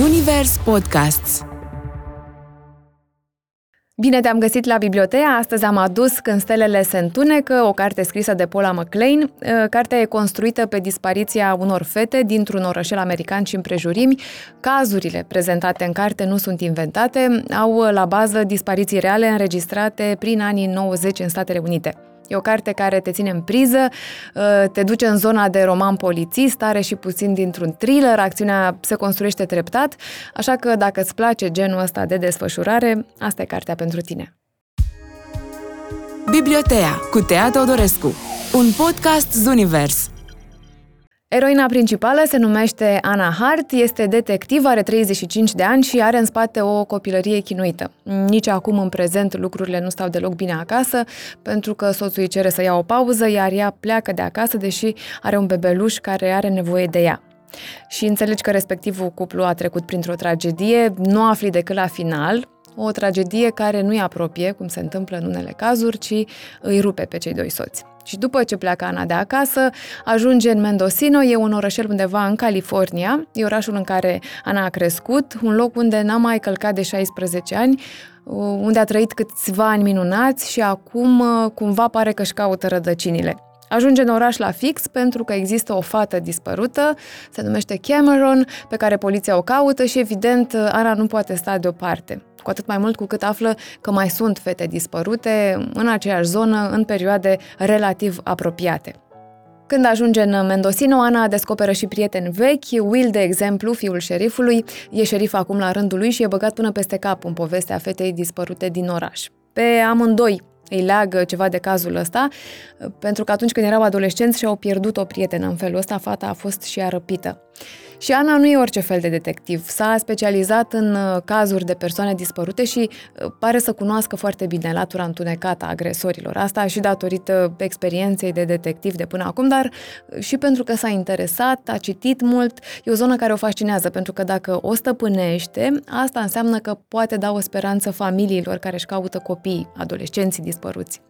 Zunivers Podcasts. Bine te-am găsit la BiblioTEA. Astăzi am adus Când stelele se întunecă, o carte scrisă de Paula McLain. Cartea e construită pe dispariția unor fete dintr-un orășel american și împrejurimi. Cazurile prezentate în carte nu sunt inventate, au la bază dispariții reale înregistrate prin anii 90 în Statele Unite. E o carte care te ține în priză, te duce în zona de roman polițist, are și puțin dintr-un thriller, acțiunea se construiește treptat, așa că dacă îți place genul ăsta de desfășurare, asta e cartea pentru tine. BiblioTEA cu Tea Teodorescu, un podcast Zunivers. Eroina principală se numește Ana Hart, este detectiv, are 35 de ani și are în spate o copilărie chinuită. Nici acum, în prezent, lucrurile nu stau deloc bine acasă, pentru că soțul îi cere să ia o pauză, iar ea pleacă de acasă, deși are un bebeluș care are nevoie de ea. Și înțelegi că respectivul cuplu a trecut printr-o tragedie, nu afli decât la final, o tragedie care nu-i apropie, cum se întâmplă în unele cazuri, ci îi rupe pe cei doi soți. Și după ce pleacă Ana de acasă, ajunge în Mendocino, e un orășel undeva în California, e orașul în care Ana a crescut, un loc unde n-a mai călcat de 16 ani, unde a trăit câțiva ani minunați și acum cumva pare că își caută rădăcinile. Ajunge în oraș la fix pentru că există o fată dispărută, se numește Cameron, pe care poliția o caută și evident Ana nu poate sta deoparte. Cu atât mai mult cu cât află că mai sunt fete dispărute în aceeași zonă, în perioade relativ apropiate. Când ajunge în Mendocino, Ana descoperă și prieteni vechi. Will, de exemplu, fiul șerifului, e șerif acum la rândul lui și e băgat până peste cap în povestea fetei dispărute din oraș. Pe amândoi îi leagă ceva de cazul ăsta, pentru că atunci când erau adolescenți și-au pierdut o prietenă în felul ăsta, fata a fost și ea răpită. Și Ana nu e orice fel de detectiv, s-a specializat în cazuri de persoane dispărute și pare să cunoască foarte bine latura întunecată a agresorilor. Asta și datorită experienței de detectiv de până acum, dar și pentru că s-a interesat, a citit mult, e o zonă care o fascinează, pentru că dacă o stăpânește, asta înseamnă că poate da o speranță familiilor care își caută copiii, adolescenții dispăruți.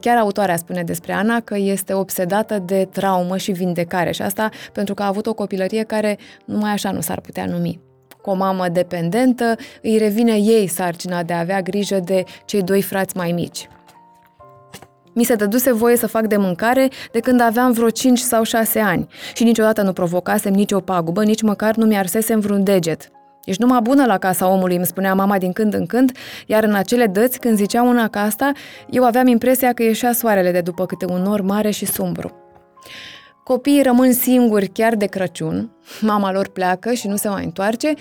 Chiar autoarea spune despre Ana că este obsedată de traumă și vindecare și asta pentru că a avut o copilărie care numai așa nu s-ar putea numi. Cu o mamă dependentă, îi revine ei sarcina de a avea grijă de cei doi frați mai mici. Mi se dăduse voie să fac de mâncare de când aveam vreo 5 sau 6 ani și niciodată nu provocasem nicio pagubă, nici măcar nu mi-arsesem vreun deget. Ești numai bună la casa omului, îmi spunea mama din când în când, iar în acele dăți, când zicea una ca asta, eu aveam impresia că ieșea soarele de după câte un nor mare și sumbru. Copiii rămân singuri chiar de Crăciun, mama lor pleacă și nu se mai întoarce,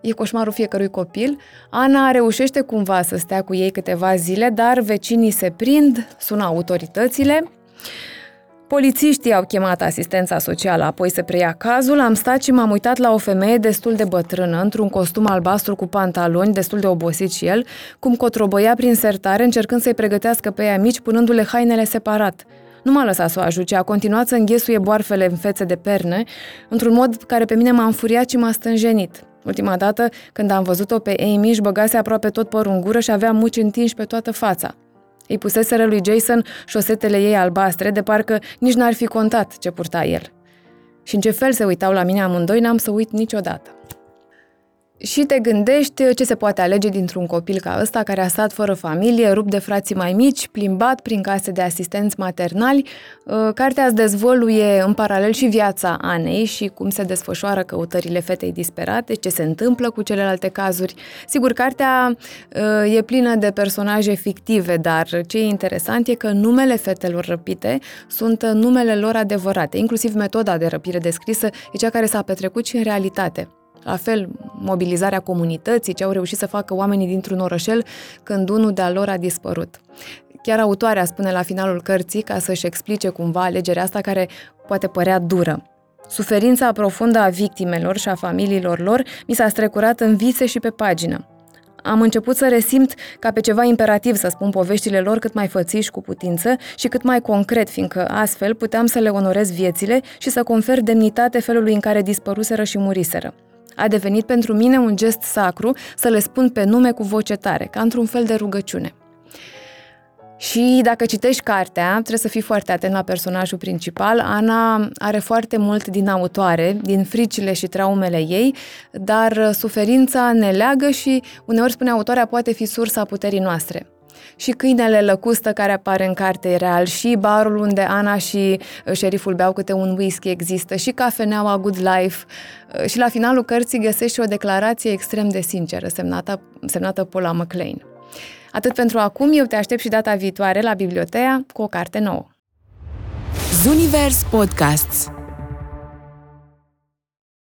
e coșmarul fiecărui copil. Ana reușește cumva să stea cu ei câteva zile, dar vecinii se prind, sună autoritățile. Polițiștii au chemat asistența socială, apoi se preia cazul, am stat și m-am uitat la o femeie destul de bătrână, într-un costum albastru cu pantaloni, destul de obosit și el, cum cotrobăia prin sertare, încercând să-i pregătească pe ea mici, punându-le hainele separat. Nu m-a lăsat să o ajuce, a continuat să înghesuie boarfele în fețe de perne, într-un mod care pe mine m-a înfuriat și m-a stânjenit. Ultima dată, când am văzut-o pe Amy, își băgase aproape tot părul în gură și avea muci întinși pe toată fața. Îi puseseră lui Jason șosetele ei albastre, de parcă nici n-ar fi contat ce purta el. Și în ce fel se uitau la mine amândoi, n-am să uit niciodată. Și te gândești ce se poate alege dintr-un copil ca ăsta, care a stat fără familie, rupt de frații mai mici, plimbat prin case de asistenți maternali. Cartea îți dezvăluie în paralel și viața Anei și cum se desfășoară căutările fetei disperate, ce se întâmplă cu celelalte cazuri. Sigur, cartea e plină de personaje fictive, dar ce e interesant e că numele fetelor răpite sunt numele lor adevărate, inclusiv metoda de răpire descrisă e cea care s-a petrecut și în realitate. La fel, mobilizarea comunității, ce au reușit să facă oamenii dintr-un orășel când unul de-al lor a dispărut. Chiar autoarea spune la finalul cărții, ca să-și explice cumva alegerea asta care poate părea dură: suferința profundă a victimelor și a familiilor lor mi s-a strecurat în vise și pe pagină. Am început să resimt ca pe ceva imperativ să spun poveștile lor cât mai fățiși cu putință și cât mai concret, fiindcă astfel puteam să le onorez viețile și să confer demnitate felului în care dispăruseră și muriseră. A devenit pentru mine un gest sacru să le spun pe nume cu voce tare, ca într-un fel de rugăciune. Și dacă citești cartea, trebuie să fii foarte atent la personajul principal. Ana are foarte mult din autoare, din fricile și traumele ei, dar suferința ne leagă și uneori, spune autoarea, poate fi sursa puterii noastre. Și câinele lăcustă care apare în carte e real, și barul unde Ana și șeriful beau câte un whisky există, și cafeneaua Good Life. Și la finalul cărții găsești o declarație extrem de sinceră, semnată Paula McLain. Atât pentru acum, eu te aștept și data viitoare la BiblioTEA cu o carte nouă. Zunivers Podcasts.